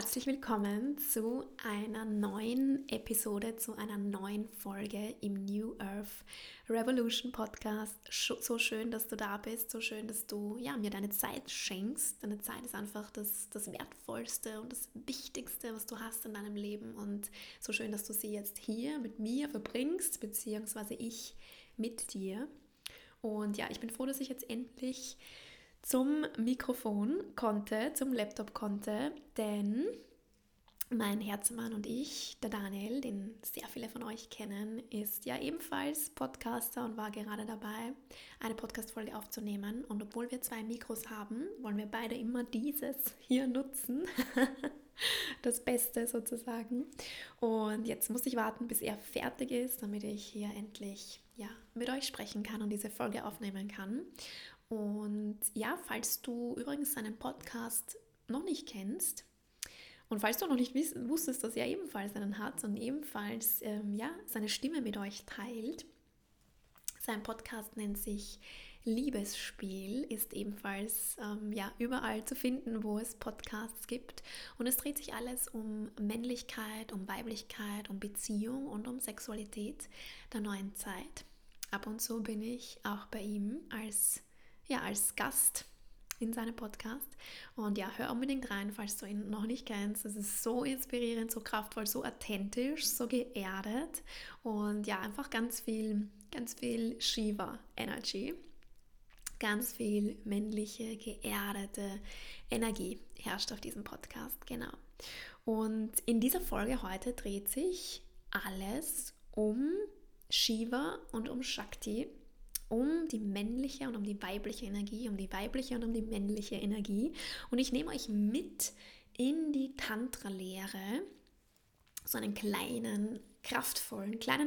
Herzlich willkommen zu einer neuen Episode, zu einer neuen Folge im New Earth Revolution Podcast. So schön, dass du da bist, so schön, dass du mir deine Zeit schenkst. Deine Zeit ist einfach das Wertvollste und das Wichtigste, was du hast in deinem Leben. Und so schön, dass du sie jetzt hier mit mir verbringst, beziehungsweise ich mit dir. Und ja, ich bin froh, dass ich jetzt endlich zum Mikrofon konnte, zum Laptop konnte, denn mein Herzmann und ich, der Daniel, den sehr viele von euch kennen, ist ja ebenfalls Podcaster und war gerade dabei, eine Podcast-Folge aufzunehmen. Und obwohl wir zwei Mikros haben, wollen wir beide immer dieses hier nutzen. Das Beste sozusagen. Und jetzt muss ich warten, bis er fertig ist, damit ich hier endlich mit euch sprechen kann und diese Folge aufnehmen kann. Und ja, falls du übrigens seinen Podcast noch nicht kennst und falls du noch nicht wusstest, dass er ebenfalls einen hat und ebenfalls seine Stimme mit euch teilt, sein Podcast nennt sich Liebesspiel, ist ebenfalls überall zu finden, wo es Podcasts gibt. Und es dreht sich alles um Männlichkeit, um Weiblichkeit, um Beziehung und um Sexualität der neuen Zeit. Ab und zu bin ich auch bei ihm als Gast in seinem Podcast. Und ja, hör unbedingt rein, falls du ihn noch nicht kennst. Es ist so inspirierend, so kraftvoll, so authentisch, so geerdet und ja, einfach ganz viel Shiva-Energy, ganz viel männliche, geerdete Energie herrscht auf diesem Podcast, genau. Und in dieser Folge heute dreht sich alles um Shiva und um Shakti, um die männliche und um die weibliche Energie, um die weibliche und um die männliche Energie. Und ich nehme euch mit in die Tantra-Lehre, so einen kleinen,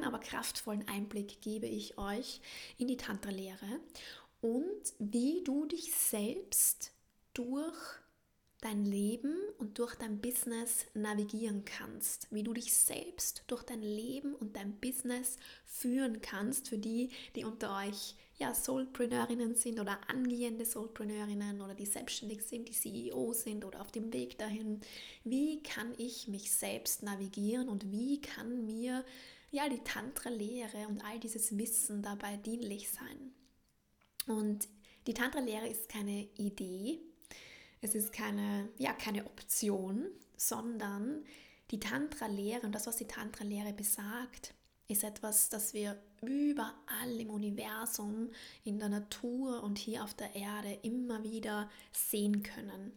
aber kraftvollen Einblick gebe ich euch in die Tantra-Lehre und wie du dich selbst durch dein Leben und durch dein Business navigieren kannst, wie du dich selbst durch dein Leben und dein Business führen kannst, für die, die unter euch Soulpreneurinnen sind oder angehende Soulpreneurinnen oder die selbstständig sind, die CEO sind oder auf dem Weg dahin. Wie kann ich mich selbst navigieren und wie kann mir die Tantra-Lehre und all dieses Wissen dabei dienlich sein? Und die Tantra-Lehre ist keine Idee, es ist keine Option, sondern die Tantra-Lehre und das, was die Tantra-Lehre besagt, ist etwas, das wir überall im Universum, in der Natur und hier auf der Erde immer wieder sehen können.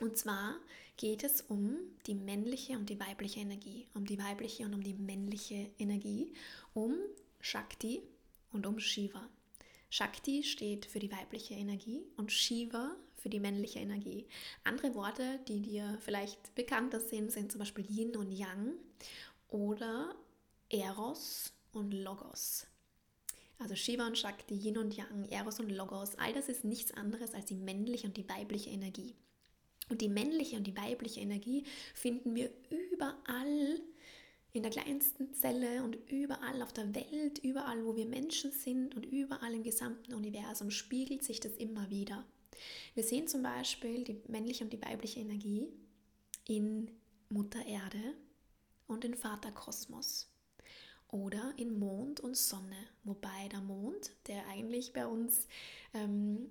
Und zwar geht es um die männliche und die weibliche Energie, um die weibliche und um die männliche Energie, um Shakti und um Shiva. Shakti steht für die weibliche Energie und Shiva für die männliche Energie. Andere Worte, die dir vielleicht bekannter sind zum Beispiel Yin und Yang oder Eros und Logos. Also Shiva und Shakti, Yin und Yang, Eros und Logos, all das ist nichts anderes als die männliche und die weibliche Energie. Und die männliche und die weibliche Energie finden wir überall, in der kleinsten Zelle und überall auf der Welt, überall wo wir Menschen sind und überall im gesamten Universum spiegelt sich das immer wieder. Wir sehen zum Beispiel die männliche und die weibliche Energie in Mutter Erde und in Vater Kosmos oder in Mond und Sonne, wobei der Mond, der eigentlich bei uns einen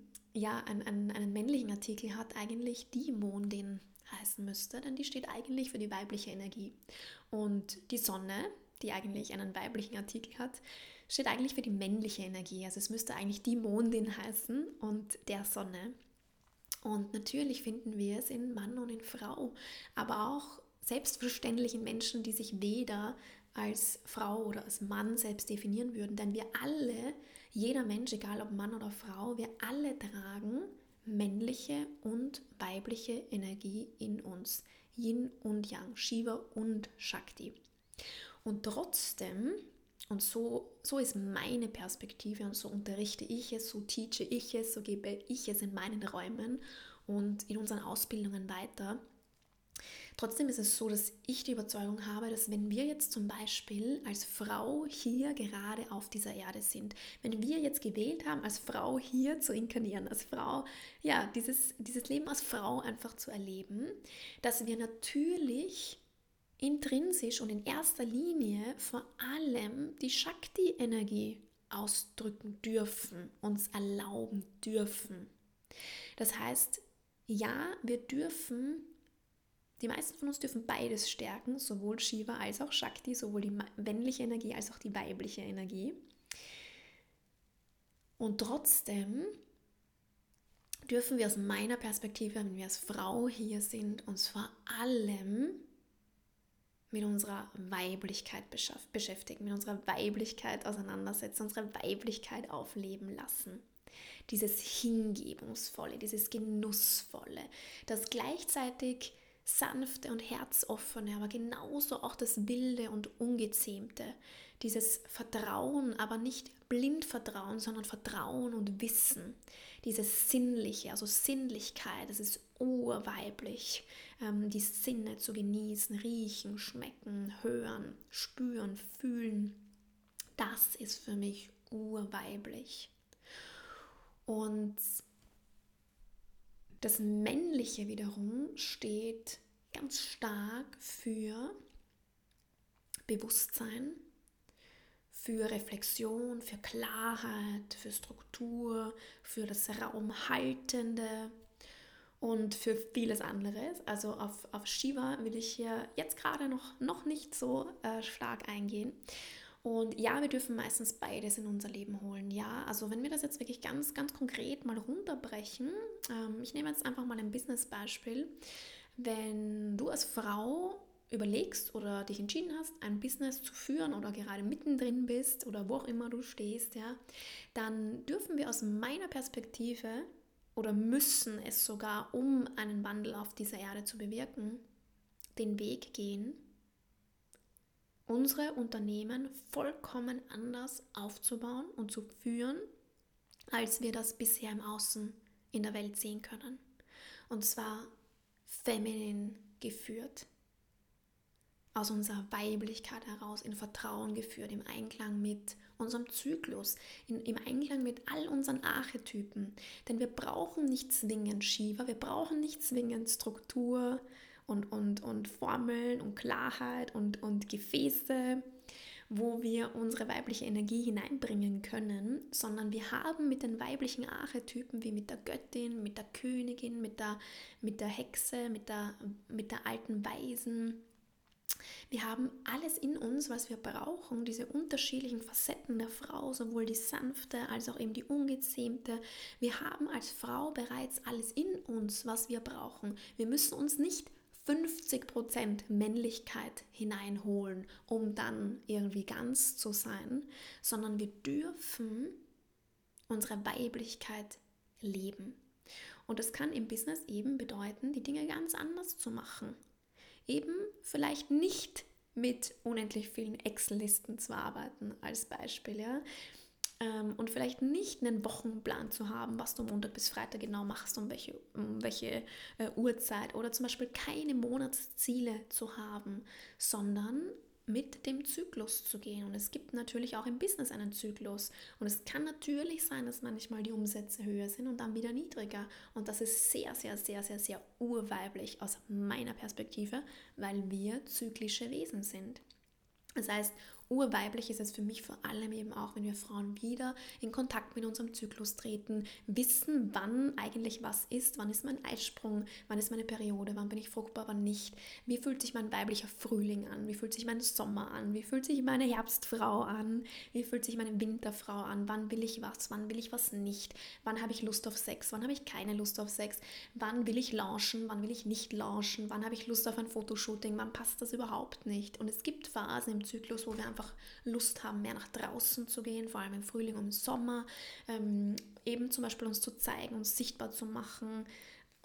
männlichen Artikel hat, eigentlich die Mondin heißen müsste, denn die steht eigentlich für die weibliche Energie. Und die Sonne, die eigentlich einen weiblichen Artikel hat, steht eigentlich für die männliche Energie. Also es müsste eigentlich die Mondin heißen und der Sonne. Und natürlich finden wir es in Mann und in Frau, aber auch selbstverständlich in Menschen, die sich weder als Frau oder als Mann selbst definieren würden. Denn wir alle, jeder Mensch, egal ob Mann oder Frau, wir alle tragen männliche und weibliche Energie in uns. Yin und Yang, Shiva und Shakti. Und trotzdem, und so ist meine Perspektive und so unterrichte ich es, so teache ich es, so gebe ich es in meinen Räumen und in unseren Ausbildungen weiter, Trotzdem ist es so, dass ich die Überzeugung habe, dass wenn wir jetzt zum Beispiel als Frau hier gerade auf dieser Erde sind, wenn wir jetzt gewählt haben, als Frau hier zu inkarnieren, als Frau, ja, dieses Leben als Frau einfach zu erleben, dass wir natürlich intrinsisch und in erster Linie vor allem die Shakti-Energie ausdrücken dürfen, uns erlauben dürfen. Das heißt, ja, wir dürfen, die meisten von uns dürfen beides stärken, sowohl Shiva als auch Shakti, sowohl die männliche Energie als auch die weibliche Energie. Und trotzdem dürfen wir aus meiner Perspektive, wenn wir als Frau hier sind, uns vor allem mit unserer Weiblichkeit beschäftigen, mit unserer Weiblichkeit auseinandersetzen, unsere Weiblichkeit aufleben lassen. Dieses Hingebungsvolle, dieses Genussvolle, das gleichzeitig sanfte und herzoffene, aber genauso auch das Wilde und Ungezähmte, dieses Vertrauen, aber nicht blind Vertrauen, sondern Vertrauen und Wissen, dieses Sinnliche, also Sinnlichkeit, das ist urweiblich, die Sinne zu genießen, riechen, schmecken, hören, spüren, fühlen, das ist für mich urweiblich. Und das Männliche wiederum steht ganz stark für Bewusstsein, für Reflexion, für Klarheit, für Struktur, für das Raumhaltende und für vieles anderes. Also auf Shiva will ich hier jetzt gerade noch nicht so stark eingehen. Und ja, wir dürfen meistens beides in unser Leben holen. Ja, also wenn wir das jetzt wirklich ganz, ganz konkret mal runterbrechen, ich nehme jetzt einfach mal ein Business-Beispiel. Wenn du als Frau überlegst oder dich entschieden hast, ein Business zu führen oder gerade mittendrin bist oder wo auch immer du stehst, ja, dann dürfen wir aus meiner Perspektive oder müssen es sogar, um einen Wandel auf dieser Erde zu bewirken, den Weg gehen, unsere Unternehmen vollkommen anders aufzubauen und zu führen, als wir das bisher im Außen in der Welt sehen können. Und zwar feminin geführt, aus unserer Weiblichkeit heraus, in Vertrauen geführt, im Einklang mit unserem Zyklus, im Einklang mit all unseren Archetypen. Denn wir brauchen nicht zwingend Shiva, wir brauchen nicht zwingend Struktur, und Formeln und Klarheit und Gefäße, wo wir unsere weibliche Energie hineinbringen können, sondern wir haben mit den weiblichen Archetypen wie mit der Göttin, mit der Königin, mit der Hexe, mit der alten Weisen. Wir haben alles in uns, was wir brauchen, diese unterschiedlichen Facetten der Frau, sowohl die sanfte als auch eben die ungezähmte. Wir haben als Frau bereits alles in uns, was wir brauchen. Wir müssen uns nicht 50% Männlichkeit hineinholen, um dann irgendwie ganz zu sein, sondern wir dürfen unsere Weiblichkeit leben. Und das kann im Business eben bedeuten, die Dinge ganz anders zu machen. Eben vielleicht nicht mit unendlich vielen Excel-Listen zu arbeiten als Beispiel, ja. Und vielleicht nicht einen Wochenplan zu haben, was du Montag bis Freitag genau machst und um welche Uhrzeit, oder zum Beispiel keine Monatsziele zu haben, sondern mit dem Zyklus zu gehen. Und es gibt natürlich auch im Business einen Zyklus. Und es kann natürlich sein, dass manchmal die Umsätze höher sind und dann wieder niedriger. Und das ist sehr, sehr, sehr, sehr, sehr urweiblich aus meiner Perspektive, weil wir zyklische Wesen sind. Das heißt, urweiblich ist es für mich vor allem eben auch, wenn wir Frauen wieder in Kontakt mit unserem Zyklus treten, wissen, wann eigentlich was ist, wann ist mein Eisprung, wann ist meine Periode, wann bin ich fruchtbar, wann nicht, wie fühlt sich mein weiblicher Frühling an, wie fühlt sich mein Sommer an, wie fühlt sich meine Herbstfrau an, wie fühlt sich meine Winterfrau an, wann will ich was nicht, wann habe ich Lust auf Sex, wann habe ich keine Lust auf Sex, wann will ich launchen, wann will ich nicht launchen, wann habe ich Lust auf ein Fotoshooting, wann passt das überhaupt nicht. Und es gibt Phasen im Zyklus, wo wir einfach Lust haben, mehr nach draußen zu gehen, vor allem im Frühling und im Sommer, eben zum Beispiel uns zu zeigen, uns sichtbar zu machen.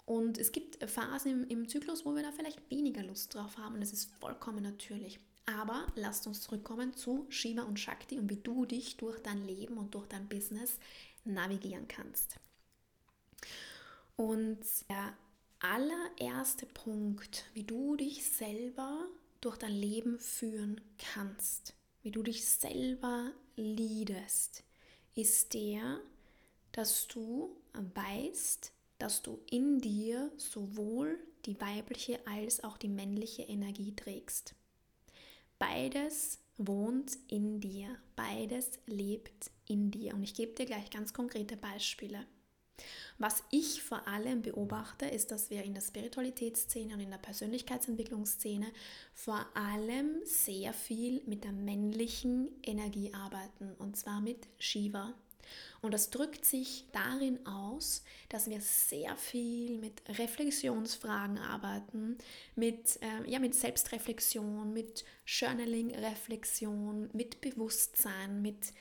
Und es gibt Phasen im Zyklus, wo wir da vielleicht weniger Lust drauf haben, und das ist vollkommen natürlich. Aber lasst uns zurückkommen zu Shiva und Shakti und wie du dich durch dein Leben und durch dein Business navigieren kannst. Und der allererste Punkt, wie du dich selber durch dein Leben führen kannst, wie du dich selber leadest, ist der, dass du weißt, dass du in dir sowohl die weibliche als auch die männliche Energie trägst. Beides wohnt in dir, beides lebt in dir. Und ich gebe dir gleich ganz konkrete Beispiele. Was ich vor allem beobachte, ist, dass wir in der Spiritualitätsszene und in der Persönlichkeitsentwicklungsszene vor allem sehr viel mit der männlichen Energie arbeiten, und zwar mit Shiva. Und das drückt sich darin aus, dass wir sehr viel mit Reflexionsfragen arbeiten, mit Selbstreflexion, mit Journaling-Reflexion, mit Bewusstsein, mit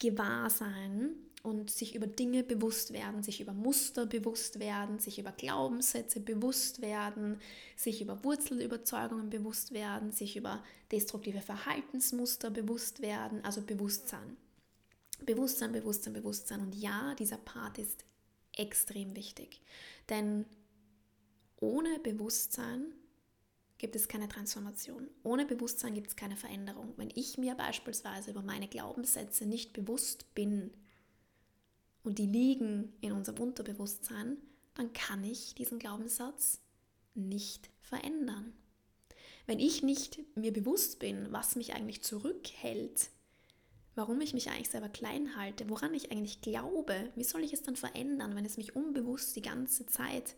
Gewahrsein und sich über Dinge bewusst werden, sich über Muster bewusst werden, sich über Glaubenssätze bewusst werden, sich über Wurzelüberzeugungen bewusst werden, sich über destruktive Verhaltensmuster bewusst werden, also Bewusstsein. Bewusstsein, Bewusstsein, Bewusstsein. Und ja, dieser Part ist extrem wichtig, denn ohne Bewusstsein gibt es keine Transformation. Ohne Bewusstsein gibt es keine Veränderung. Wenn ich mir beispielsweise über meine Glaubenssätze nicht bewusst bin und die liegen in unserem Unterbewusstsein, dann kann ich diesen Glaubenssatz nicht verändern. Wenn ich nicht mir bewusst bin, was mich eigentlich zurückhält, warum ich mich eigentlich selber klein halte, woran ich eigentlich glaube, wie soll ich es dann verändern, wenn es mich unbewusst die ganze Zeit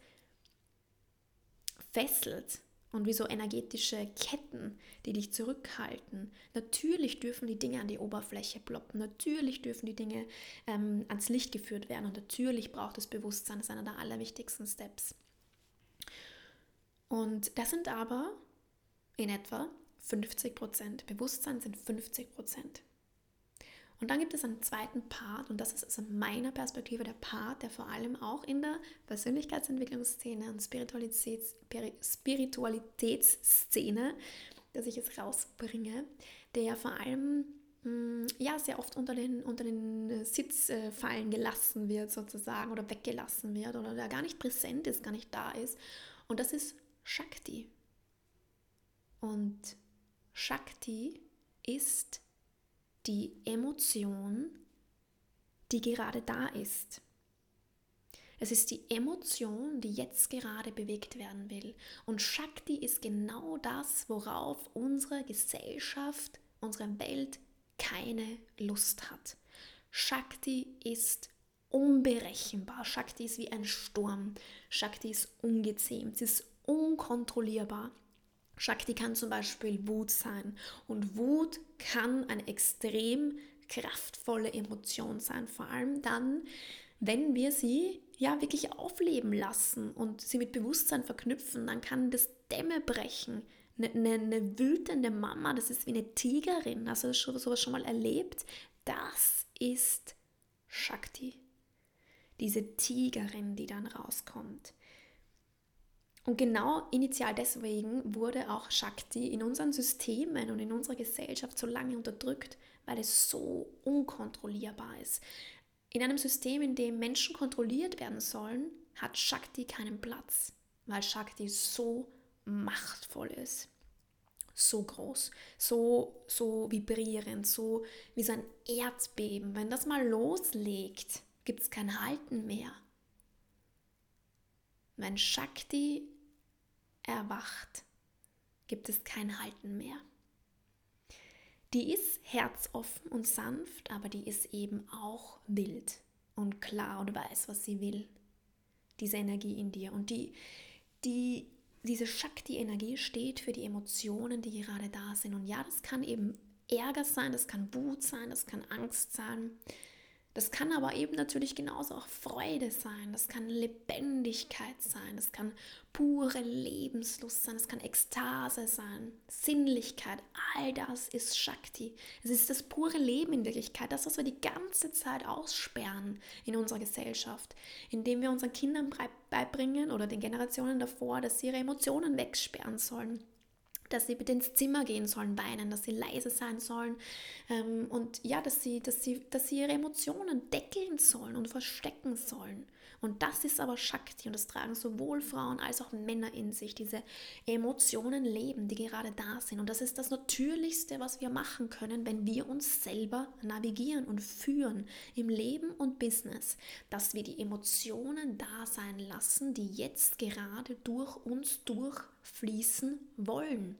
fesselt und wie so energetische Ketten, die dich zurückhalten. Natürlich dürfen die Dinge an die Oberfläche ploppen, natürlich dürfen die Dinge ans Licht geführt werden und natürlich braucht es Bewusstsein, das ist einer der allerwichtigsten Steps. Und das sind aber in etwa 50%, Bewusstsein sind 50%. Und dann gibt es einen zweiten Part, und das ist aus meiner Perspektive der Part, der vor allem auch in der Persönlichkeitsentwicklungsszene und Spiritualitätsszene, dass ich es rausbringe, der vor allem sehr oft unter den Sitz fallen gelassen wird sozusagen oder weggelassen wird oder der gar nicht präsent ist, gar nicht da ist. Und das ist Shakti. Und Shakti ist die Emotion, die gerade da ist. Es ist die Emotion, die jetzt gerade bewegt werden will. Und Shakti ist genau das, worauf unsere Gesellschaft, unsere Welt keine Lust hat. Shakti ist unberechenbar. Shakti ist wie ein Sturm. Shakti ist ungezähmt. Sie ist unkontrollierbar. Shakti kann zum Beispiel Wut sein und Wut kann eine extrem kraftvolle Emotion sein, vor allem dann, wenn wir sie ja wirklich aufleben lassen und sie mit Bewusstsein verknüpfen, dann kann das Dämme brechen. Eine wütende Mama, das ist wie eine Tigerin, hast du sowas schon mal erlebt? Das ist Shakti, diese Tigerin, die dann rauskommt. Und genau initial deswegen wurde auch Shakti in unseren Systemen und in unserer Gesellschaft so lange unterdrückt, weil es so unkontrollierbar ist. In einem System, in dem Menschen kontrolliert werden sollen, hat Shakti keinen Platz, weil Shakti so machtvoll ist, so groß, so vibrierend, so wie so ein Erdbeben. Wenn das mal loslegt, gibt es kein Halten mehr. Wenn Shakti erwacht, gibt es kein Halten mehr. Die ist herzoffen und sanft, aber die ist eben auch wild und klar und weiß, was sie will. Diese Energie in dir. Und diese Shakti-Energie steht für die Emotionen, die gerade da sind. Und ja, das kann eben Ärger sein, das kann Wut sein, das kann Angst sein. Das kann aber eben natürlich genauso auch Freude sein, das kann Lebendigkeit sein, das kann pure Lebenslust sein, das kann Ekstase sein, Sinnlichkeit, all das ist Shakti. Es ist das pure Leben in Wirklichkeit, das, was wir die ganze Zeit aussperren in unserer Gesellschaft, indem wir unseren Kindern beibringen oder den Generationen davor, dass sie ihre Emotionen wegsperren sollen. Dass sie bitte ins Zimmer gehen sollen, weinen, dass sie leise sein sollen und dass sie ihre Emotionen deckeln sollen und verstecken sollen. Und das ist aber Shakti und das tragen sowohl Frauen als auch Männer in sich, diese Emotionen leben, die gerade da sind. Und das ist das Natürlichste, was wir machen können, wenn wir uns selber navigieren und führen im Leben und Business, dass wir die Emotionen da sein lassen, die jetzt gerade durch uns durchfließen wollen.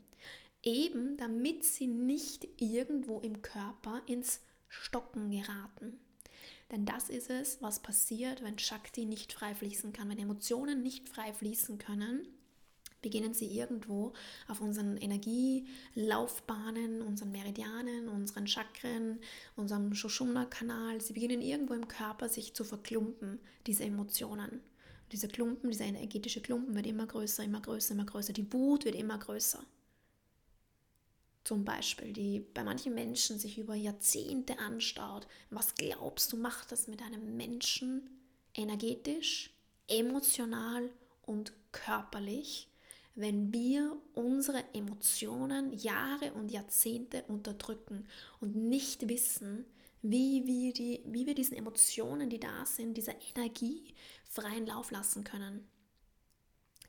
Eben damit sie nicht irgendwo im Körper ins Stocken geraten. Denn das ist es, was passiert, wenn Shakti nicht frei fließen kann. Wenn Emotionen nicht frei fließen können, beginnen sie irgendwo auf unseren Energielaufbahnen, unseren Meridianen, unseren Chakren, unserem Shoshumna-Kanal. Sie beginnen irgendwo im Körper sich zu verklumpen, diese Emotionen. Dieser Klumpen, dieser energetische Klumpen wird immer größer, immer größer, immer größer. Die Wut wird immer größer. Zum Beispiel, die bei manchen Menschen sich über Jahrzehnte anstaut. Was glaubst du, macht das mit einem Menschen energetisch, emotional und körperlich, wenn wir unsere Emotionen Jahre und Jahrzehnte unterdrücken und nicht wissen, wie wir diesen Emotionen, die da sind, dieser Energie freien Lauf lassen können?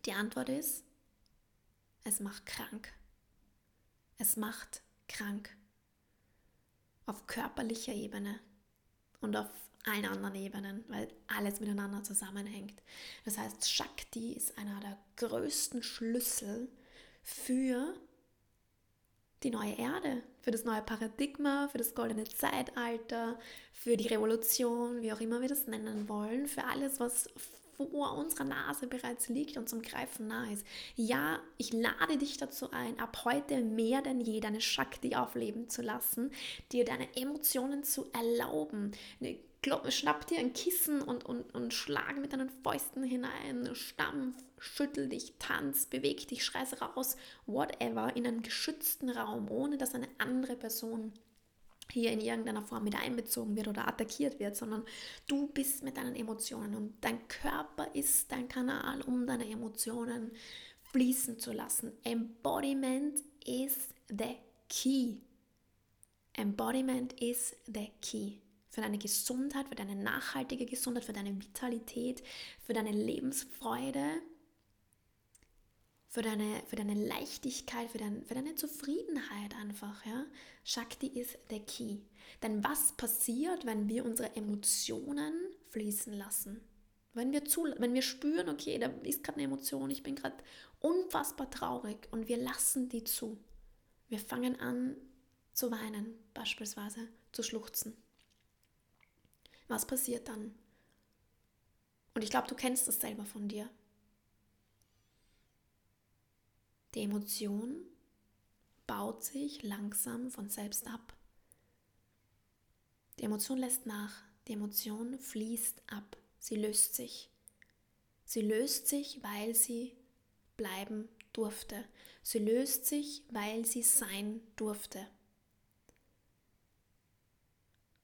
Die Antwort ist, es macht krank. Es macht krank. Auf körperlicher Ebene und auf allen anderen Ebenen, weil alles miteinander zusammenhängt. Das heißt, Shakti ist einer der größten Schlüssel für die neue Erde, für das neue Paradigma, für das goldene Zeitalter, für die Revolution, wie auch immer wir das nennen wollen, für alles, was vor unserer Nase bereits liegt und zum Greifen nah ist. Ja, ich lade dich dazu ein, ab heute mehr denn je deine Shakti aufleben zu lassen, dir deine Emotionen zu erlauben. Schnapp dir ein Kissen und schlag mit deinen Fäusten hinein, stampf, schüttel dich, tanz, beweg dich, schreiß raus, whatever, in einem geschützten Raum, ohne dass eine andere Person hier in irgendeiner Form mit einbezogen wird oder attackiert wird, sondern du bist mit deinen Emotionen und dein Körper ist dein Kanal, um deine Emotionen fließen zu lassen. Embodiment is the key. Embodiment is the key. Für deine Gesundheit, für deine nachhaltige Gesundheit, für deine Vitalität, für deine Lebensfreude, für deine Leichtigkeit, für deine Zufriedenheit einfach, ja? Shakti ist der Key. Denn was passiert, wenn wir unsere Emotionen fließen lassen? Wenn wir spüren, okay, da ist gerade eine Emotion, ich bin gerade unfassbar traurig und wir lassen die zu. Wir fangen an zu weinen, beispielsweise zu schluchzen. Was passiert dann? Und ich glaube, du kennst das selber von dir. Die Emotion baut sich langsam von selbst ab. Die Emotion lässt nach. Die Emotion fließt ab. Sie löst sich. Sie löst sich, weil sie bleiben durfte. Sie löst sich, weil sie sein durfte.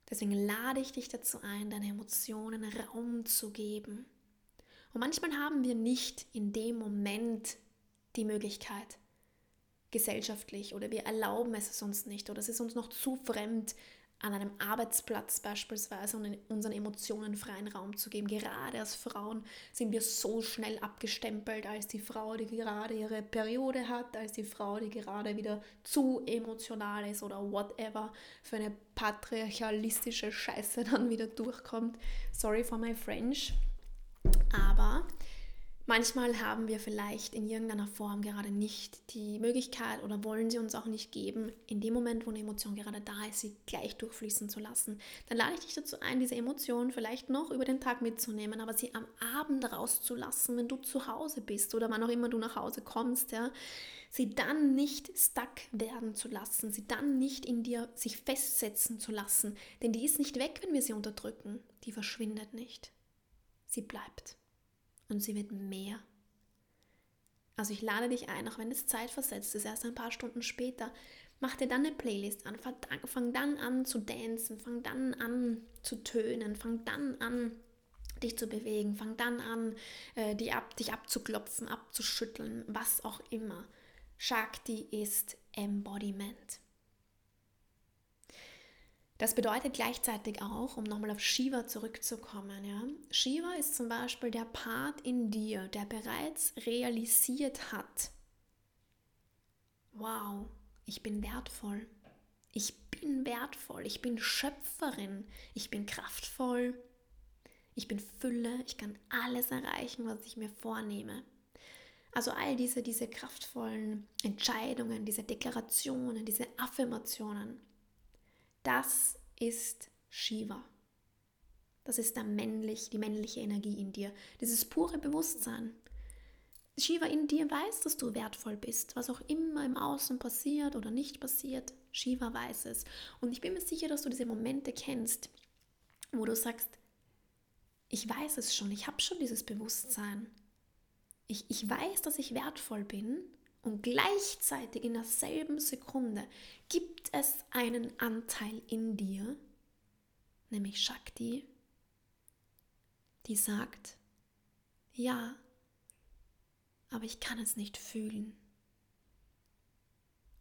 Deswegen lade ich dich dazu ein, deinen Emotionen Raum zu geben. Und manchmal haben wir nicht in dem Moment die Möglichkeit, gesellschaftlich, oder wir erlauben es uns nicht, oder es ist uns noch zu fremd, an einem Arbeitsplatz beispielsweise und unseren Emotionen freien Raum zu geben. Gerade als Frauen sind wir so schnell abgestempelt als die Frau, die gerade ihre Periode hat, als die Frau, die gerade wieder zu emotional ist oder whatever für eine patriarchalistische Scheiße dann wieder durchkommt. Sorry for my French. Aber manchmal haben wir vielleicht in irgendeiner Form gerade nicht die Möglichkeit oder wollen sie uns auch nicht geben, in dem Moment, wo eine Emotion gerade da ist, sie gleich durchfließen zu lassen. Dann lade ich dich dazu ein, diese Emotion vielleicht noch über den Tag mitzunehmen, aber sie am Abend rauszulassen, wenn du zu Hause bist oder wann auch immer du nach Hause kommst, ja, sie dann nicht stuck werden zu lassen, sie dann nicht in dir sich festsetzen zu lassen, denn die ist nicht weg, wenn wir sie unterdrücken. Die verschwindet nicht. Sie bleibt. Und sie wird mehr. Also ich lade dich ein, auch wenn es zeitversetzt ist, erst ein paar Stunden später, mach dir dann eine Playlist an, fang dann an zu dancen, fang dann an zu tönen, fang dann an dich zu bewegen, fang dann an dich abzuklopfen, abzuschütteln, was auch immer. Shakti ist Embodiment. Das bedeutet gleichzeitig auch, um nochmal auf Shiva zurückzukommen, ja? Shiva ist zum Beispiel der Part in dir, der bereits realisiert hat, wow, ich bin wertvoll, ich bin Schöpferin, ich bin kraftvoll, ich bin Fülle, ich kann alles erreichen, was ich mir vornehme. Also all diese kraftvollen Entscheidungen, diese Deklarationen, diese Affirmationen, das ist Shiva. Das ist die männliche Energie in dir, dieses pure Bewusstsein. Shiva in dir weiß, dass du wertvoll bist, was auch immer im Außen passiert oder nicht passiert, Shiva weiß es. Und ich bin mir sicher, dass du diese Momente kennst, wo du sagst, ich weiß es schon, ich habe schon dieses Bewusstsein. Ich weiß, dass ich wertvoll bin und gleichzeitig in derselben Sekunde gibt es einen Anteil in dir, nämlich Shakti, die sagt, ja, aber ich kann es nicht fühlen.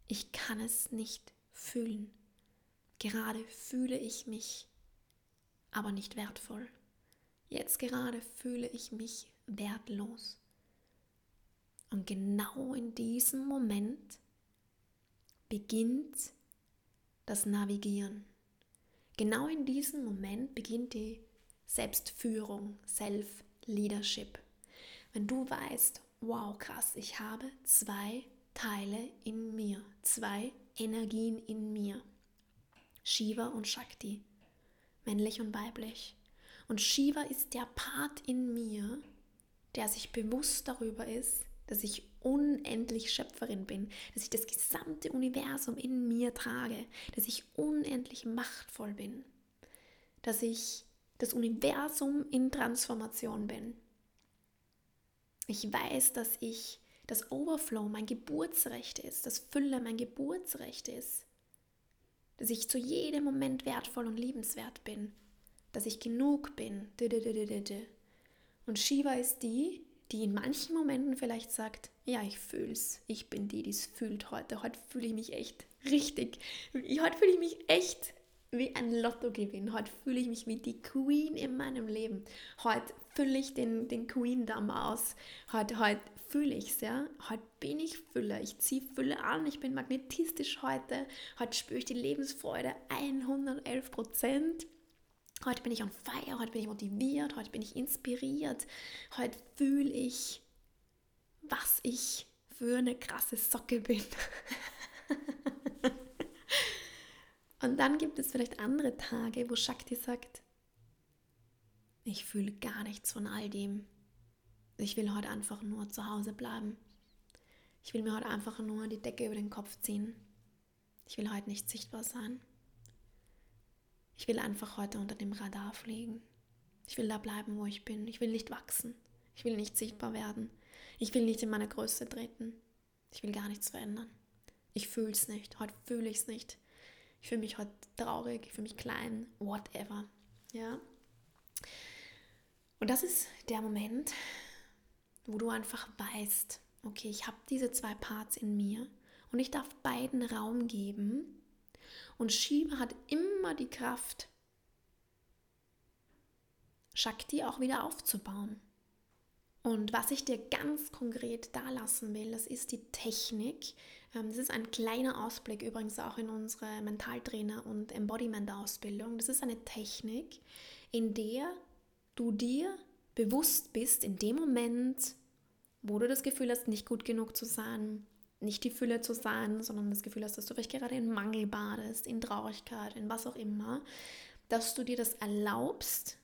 Ich kann es nicht fühlen. Gerade fühle ich mich aber nicht wertvoll. Jetzt gerade fühle ich mich wertlos. Und genau in diesem Moment beginnt das Navigieren. Genau in diesem Moment beginnt die Selbstführung, Self-Leadership. Wenn du weißt, wow, krass, ich habe 2 Teile in mir, 2 Energien in mir. Shiva und Shakti, männlich und weiblich. Und Shiva ist der Part in mir, der sich bewusst darüber ist, dass ich unendlich Schöpferin bin, dass ich das gesamte Universum in mir trage, dass ich unendlich machtvoll bin, dass ich das Universum in Transformation bin. Ich weiß, dass ich das Overflow mein Geburtsrecht ist, dass Fülle mein Geburtsrecht ist, dass ich zu jedem Moment wertvoll und liebenswert bin. Dass ich genug bin. Und Shiva ist die, die in manchen Momenten vielleicht sagt, ja, ich fühl's. Ich bin die, die es fühlt heute. Heute fühle ich mich echt richtig. Heute fühle ich mich echt wie ein Lottogewinn. Heute fühle ich mich wie die Queen in meinem Leben. Heute fülle ich den Queen-Damm aus. Heute fühle ich's, ja. Heute bin ich Fülle. Ich ziehe Fülle an. Ich bin magnetistisch heute. Heute spüre ich die Lebensfreude 111%. Heute bin ich on fire, heute bin ich motiviert, heute bin ich inspiriert, heute fühle ich, was ich für eine krasse Socke bin. Und dann gibt es vielleicht andere Tage, wo Shakti sagt, ich fühle gar nichts von all dem. Ich will heute einfach nur zu Hause bleiben. Ich will mir heute einfach nur die Decke über den Kopf ziehen. Ich will heute nicht sichtbar sein. Ich will einfach heute unter dem Radar fliegen. Ich will da bleiben, wo ich bin. Ich will nicht wachsen. Ich will nicht sichtbar werden. Ich will nicht in meine Größe treten. Ich will gar nichts verändern. Ich fühle es nicht. Heute fühle ich es nicht. Ich fühle mich heute traurig. Ich fühle mich klein. Whatever. Ja? Und das ist der Moment, wo du einfach weißt, okay, ich habe diese 2 Parts in mir und ich darf beiden Raum geben. Und Shiva hat immer die Kraft, Shakti auch wieder aufzubauen. Und was ich dir ganz konkret da lassen will, das ist die Technik. Das ist ein kleiner Ausblick übrigens auch in unsere Mentaltrainer- und Embodiment-Ausbildung. Das ist eine Technik, in der du dir bewusst bist, in dem Moment, wo du das Gefühl hast, nicht gut genug zu sein, nicht die Fülle zu sein, sondern das Gefühl hast, dass du vielleicht gerade in Mangel badest, in Traurigkeit, in was auch immer, dass du dir das erlaubst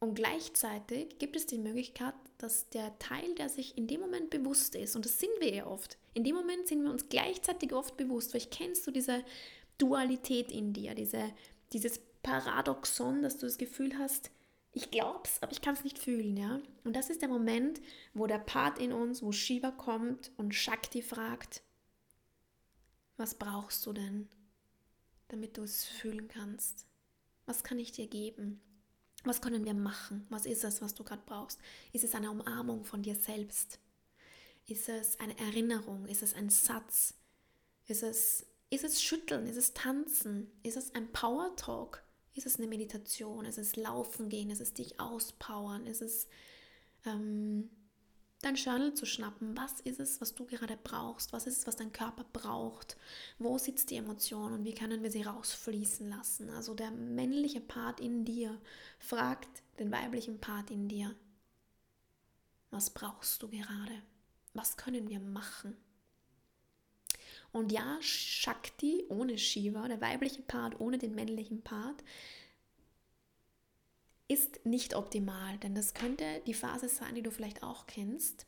und gleichzeitig gibt es die Möglichkeit, dass der Teil, der sich in dem Moment bewusst ist, und das sind wir ja oft, in dem Moment sind wir uns gleichzeitig oft bewusst, vielleicht kennst du diese Dualität in dir, dieses Paradoxon, dass du das Gefühl hast, ich glaub's, aber ich kann es nicht fühlen, ja. Und das ist der Moment, wo der Part in uns, wo Shiva kommt und Shakti fragt, was brauchst du denn, damit du es fühlen kannst? Was kann ich dir geben? Was können wir machen? Was ist es, was du gerade brauchst? Ist es eine Umarmung von dir selbst? Ist es eine Erinnerung? Ist es ein Satz? Ist es Ist es Schütteln? Ist es Tanzen? Ist es ein Power Talk? Ist es eine Meditation? Ist es Laufen gehen? Ist es dich auspowern? Ist es dein Journal zu schnappen? Was ist es, was du gerade brauchst? Was ist es, was dein Körper braucht? Wo sitzt die Emotion und wie können wir sie rausfließen lassen? Also der männliche Part in dir fragt den weiblichen Part in dir, was brauchst du gerade? Was können wir machen? Und ja, Shakti ohne Shiva, der weibliche Part ohne den männlichen Part, ist nicht optimal, denn das könnte die Phase sein, die du vielleicht auch kennst,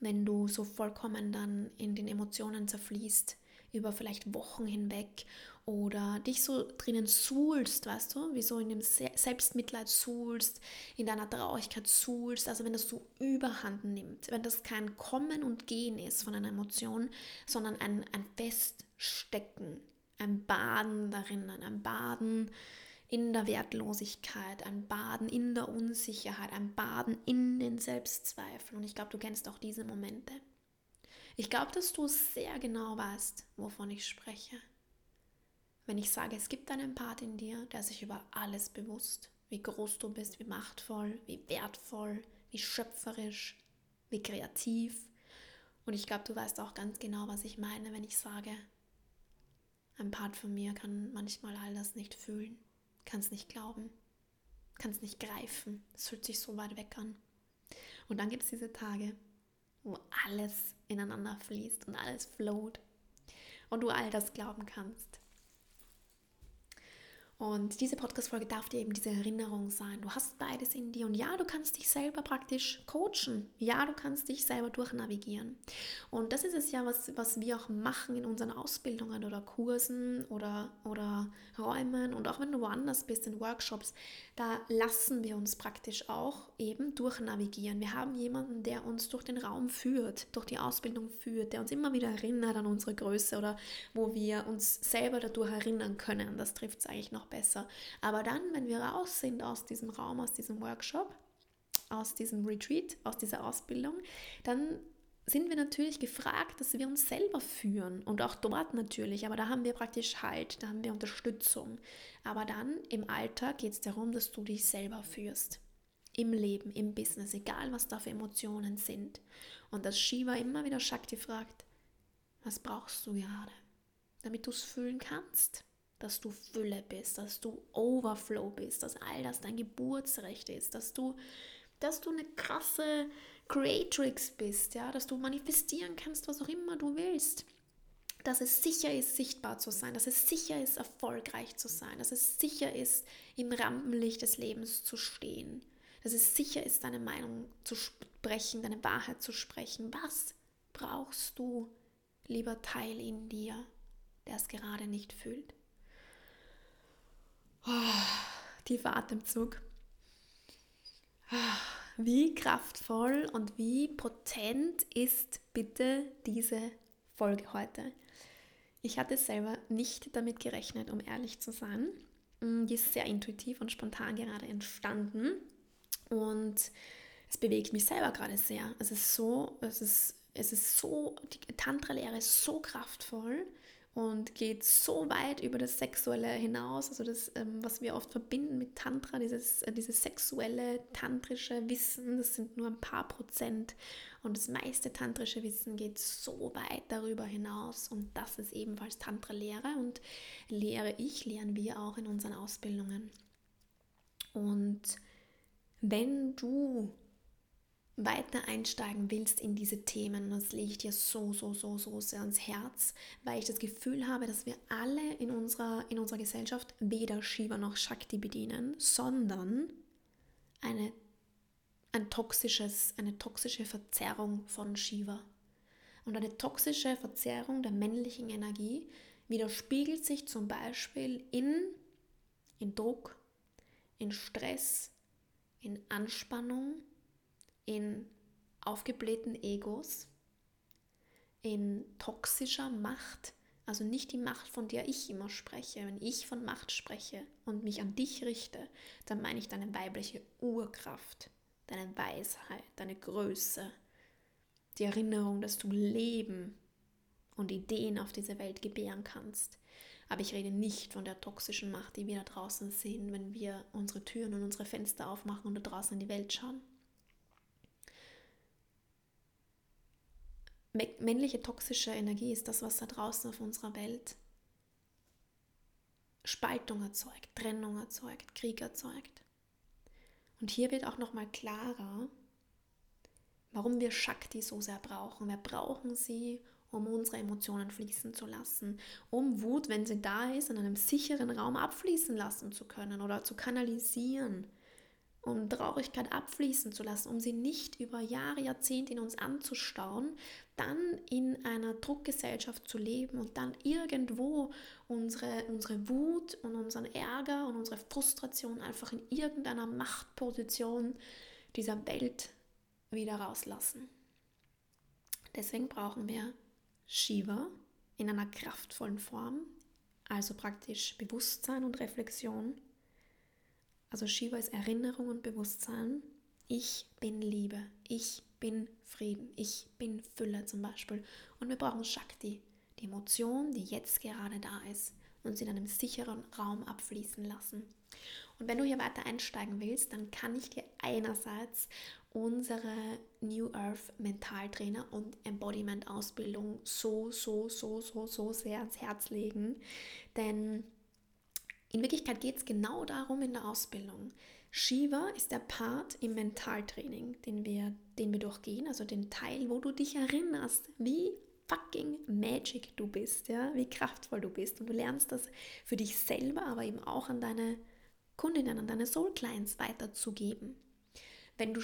wenn du so vollkommen dann in den Emotionen zerfließt, über vielleicht Wochen hinweg oder dich so drinnen suhlst, weißt du, wie so in dem Selbstmitleid suhlst, in deiner Traurigkeit suhlst, also wenn das so Überhand nimmt, wenn das kein Kommen und Gehen ist von einer Emotion, sondern ein Feststecken, ein Baden darin, ein Baden in der Wertlosigkeit, ein Baden in der Unsicherheit, ein Baden in den Selbstzweifeln und ich glaube, du kennst auch diese Momente. Ich glaube, dass du sehr genau weißt, wovon ich spreche. Wenn ich sage, es gibt einen Part in dir, der sich über alles bewusst, wie groß du bist, wie machtvoll, wie wertvoll, wie schöpferisch, wie kreativ. Und ich glaube, du weißt auch ganz genau, was ich meine, wenn ich sage, ein Part von mir kann manchmal all das nicht fühlen, kann es nicht glauben, kann es nicht greifen. Es fühlt sich so weit weg an. Und dann gibt es diese Tage, wo alles ineinander fließt und alles float und du all das glauben kannst. Und diese Podcast-Folge darf dir eben diese Erinnerung sein. Du hast beides in dir und ja, du kannst dich selber praktisch coachen. Ja, du kannst dich selber durchnavigieren. Und das ist es ja, was wir auch machen in unseren Ausbildungen oder Kursen oder Räumen. Und auch wenn du woanders bist, in Workshops, da lassen wir uns praktisch auch eben durchnavigieren. Wir haben jemanden, der uns durch den Raum führt, durch die Ausbildung führt, der uns immer wieder erinnert an unsere Größe oder wo wir uns selber dadurch erinnern können. Das trifft es eigentlich noch besser. Aber dann, wenn wir raus sind aus diesem Raum, aus diesem Workshop, aus diesem Retreat, aus dieser Ausbildung, dann sind wir natürlich gefragt, dass wir uns selber führen und auch dort natürlich, aber da haben wir praktisch Halt, da haben wir Unterstützung. Aber dann im Alltag geht es darum, dass du dich selber führst. Im Leben, im Business, egal was da für Emotionen sind. Und dass Shiva immer wieder Shakti fragt, was brauchst du gerade, damit du es fühlen kannst? Dass du Fülle bist, dass du Overflow bist, dass all das dein Geburtsrecht ist, dass du eine krasse Creatrix bist, ja, dass du manifestieren kannst, was auch immer du willst, dass es sicher ist, sichtbar zu sein, dass es sicher ist, erfolgreich zu sein, dass es sicher ist, im Rampenlicht des Lebens zu stehen, dass es sicher ist, deine Meinung zu sprechen, deine Wahrheit zu sprechen. Was brauchst du, lieber Teil in dir, der es gerade nicht fühlt? Oh, tiefer Atemzug. Wie kraftvoll und wie potent ist bitte diese Folge heute? Ich hatte selber nicht damit gerechnet, um ehrlich zu sein. Die ist sehr intuitiv und spontan gerade entstanden und es bewegt mich selber gerade sehr. Es ist so, die Tantra-Lehre ist so kraftvoll. Und geht so weit über das Sexuelle hinaus, also das, was wir oft verbinden mit Tantra, dieses sexuelle, tantrische Wissen, das sind nur ein paar Prozent. Und das meiste tantrische Wissen geht so weit darüber hinaus. Und das ist ebenfalls Tantra-Lehre und lehren wir auch in unseren Ausbildungen. Und wenn du weiter einsteigen willst in diese Themen, das lege ich dir so sehr ans Herz, weil ich das Gefühl habe, dass wir alle in unserer Gesellschaft weder Shiva noch Shakti bedienen, sondern eine toxische Verzerrung von Shiva. Und eine toxische Verzerrung der männlichen Energie widerspiegelt sich zum Beispiel in Druck, in Stress, in Anspannung, in aufgeblähten Egos, in toxischer Macht, also nicht die Macht, von der ich immer spreche. Wenn ich von Macht spreche und mich an dich richte, dann meine ich deine weibliche Urkraft, deine Weisheit, deine Größe, die Erinnerung, dass du Leben und Ideen auf dieser Welt gebären kannst. Aber ich rede nicht von der toxischen Macht, die wir da draußen sehen, wenn wir unsere Türen und unsere Fenster aufmachen und da draußen in die Welt schauen. Männliche toxische Energie ist das, was da draußen auf unserer Welt Spaltung erzeugt, Trennung erzeugt, Krieg erzeugt. Und hier wird auch nochmal klarer, warum wir Shakti so sehr brauchen. Wir brauchen sie, um unsere Emotionen fließen zu lassen, um Wut, wenn sie da ist, in einem sicheren Raum abfließen lassen zu können oder zu kanalisieren, um Traurigkeit abfließen zu lassen, um sie nicht über Jahre, Jahrzehnte in uns anzustauen, dann in einer Druckgesellschaft zu leben und dann irgendwo unsere Wut und unseren Ärger und unsere Frustration einfach in irgendeiner Machtposition dieser Welt wieder rauslassen. Deswegen brauchen wir Shiva in einer kraftvollen Form, also praktisch Bewusstsein und Reflexion. Also Shiva ist Erinnerung und Bewusstsein. Ich bin Liebe, ich bin Frieden, ich bin Fülle zum Beispiel. Und wir brauchen Shakti, die Emotion, die jetzt gerade da ist und sie in einem sicheren Raum abfließen lassen. Und wenn du hier weiter einsteigen willst, dann kann ich dir einerseits unsere New Earth Mentaltrainer und Embodiment Ausbildung so sehr ans Herz legen, denn in Wirklichkeit geht es genau darum in der Ausbildung. Shiva ist der Part im Mentaltraining, den wir durchgehen, also den Teil, wo du dich erinnerst, wie fucking magic du bist, ja, wie kraftvoll du bist. Und du lernst das für dich selber, aber eben auch an deine Kundinnen, an deine Soul Clients weiterzugeben. Wenn du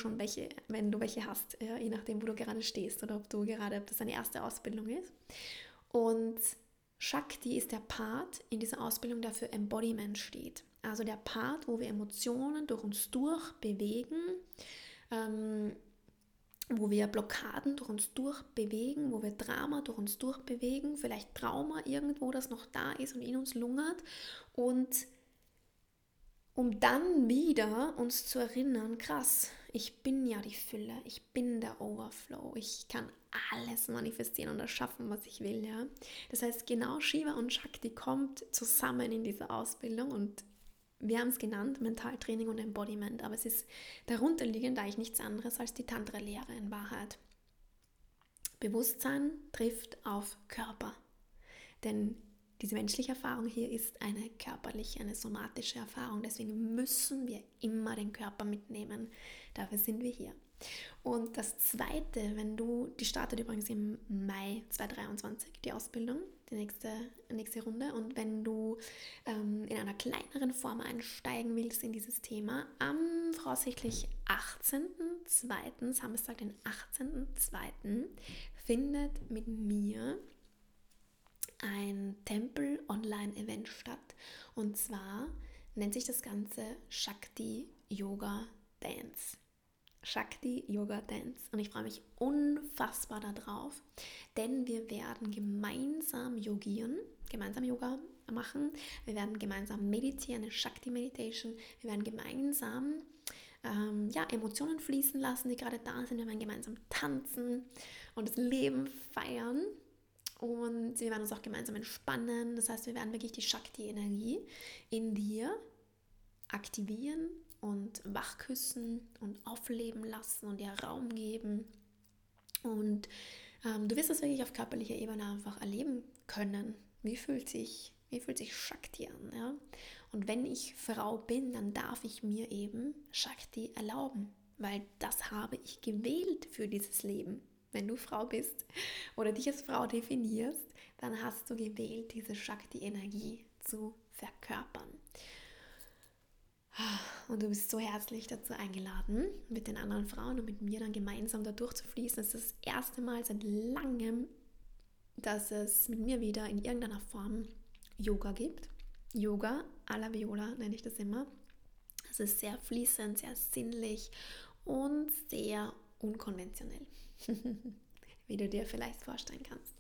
welche hast, ja, je nachdem, wo du gerade stehst oder ob das deine erste Ausbildung ist. Und Shakti ist der Part in dieser Ausbildung, der für Embodiment steht. Also der Part, wo wir Emotionen durch uns durchbewegen, wo wir Blockaden durch uns durchbewegen, wo wir Drama durch uns durchbewegen, vielleicht Trauma irgendwo, das noch da ist und in uns lungert. Und um dann wieder uns zu erinnern, krass, ich bin ja die Fülle, ich bin der Overflow, ich kann alles manifestieren und erschaffen, was ich will. Ja? Das heißt, genau Shiva und Shakti kommt zusammen in dieser Ausbildung und wir haben es genannt, Mentaltraining und Embodiment, aber es ist darunterliegend eigentlich nichts anderes als die Tantra-Lehre in Wahrheit. Bewusstsein trifft auf Körper, denn diese menschliche Erfahrung hier ist eine körperliche, eine somatische Erfahrung. Deswegen müssen wir immer den Körper mitnehmen. Dafür sind wir hier. Und das Zweite, die startet übrigens im Mai 2023, die Ausbildung, die nächste Runde. Und wenn du in einer kleineren Form einsteigen willst in dieses Thema, am voraussichtlich 18.02., Samstag, den 18.02., findet mit mir ein Tempel-Online-Event statt, und zwar nennt sich das Ganze Shakti Yoga Dance, und ich freue mich unfassbar darauf, denn wir werden gemeinsam yogieren, gemeinsam Yoga machen, wir werden gemeinsam meditieren, eine Shakti-Meditation, wir werden gemeinsam Emotionen fließen lassen, die gerade da sind, wir werden gemeinsam tanzen und das Leben feiern. Und wir werden uns auch gemeinsam entspannen. Das heißt, wir werden wirklich die Shakti-Energie in dir aktivieren und wachküssen und aufleben lassen und ihr Raum geben. Und du wirst das wirklich auf körperlicher Ebene einfach erleben können. Wie fühlt sich Shakti an? Ja? Und wenn ich Frau bin, dann darf ich mir eben Shakti erlauben, weil das habe ich gewählt für dieses Leben. Wenn du Frau bist oder dich als Frau definierst, dann hast du gewählt, diese Shakti-Energie zu verkörpern. Und du bist so herzlich dazu eingeladen, mit den anderen Frauen und mit mir dann gemeinsam da durchzufließen. Es ist das erste Mal seit langem, dass es mit mir wieder in irgendeiner Form Yoga gibt. Yoga à la Viola nenne ich das immer. Es ist sehr fließend, sehr sinnlich und sehr unkonventionell, wie du dir vielleicht vorstellen kannst.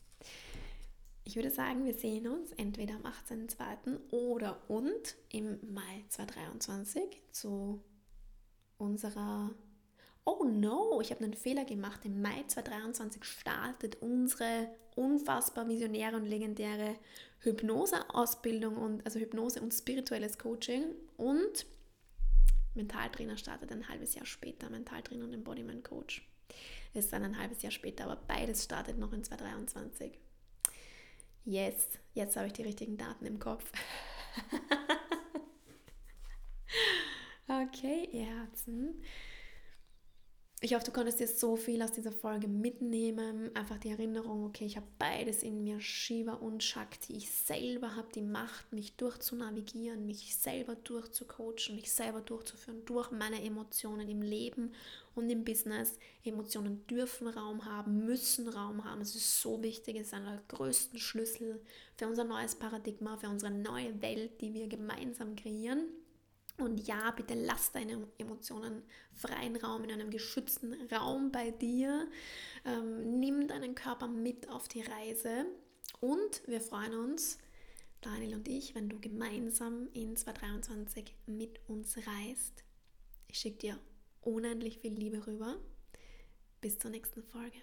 Ich würde sagen, wir sehen uns entweder am 18.02. oder im Mai 2023 zu unserer oh no, ich habe einen Fehler gemacht, im Mai 2023 startet unsere unfassbar visionäre und legendäre Hypnose-Ausbildung, und, also Hypnose und spirituelles Coaching, und Mentaltrainer startet ein halbes Jahr später, Mentaltrainer und Embodiment Coach. Das ist dann ein halbes Jahr später, aber beides startet noch in 2023. Yes, jetzt habe ich die richtigen Daten im Kopf. Okay, ihr Herzen. Ich hoffe, du konntest dir so viel aus dieser Folge mitnehmen. Einfach die Erinnerung, okay, ich habe beides in mir, Shiva und Shakti. Ich selber habe die Macht, mich durchzunavigieren, mich selber durchzucoachen, mich selber durchzuführen, durch meine Emotionen im Leben und im Business. Emotionen dürfen Raum haben, müssen Raum haben. Es ist so wichtig, es ist einer der größten Schlüssel für unser neues Paradigma, für unsere neue Welt, die wir gemeinsam kreieren. Und ja, bitte lass deine Emotionen freien Raum, in einem geschützten Raum bei dir. Nimm deinen Körper mit auf die Reise. Und wir freuen uns, Daniel und ich, wenn du gemeinsam in 2023 mit uns reist. Ich schicke dir unendlich viel Liebe rüber. Bis zur nächsten Folge.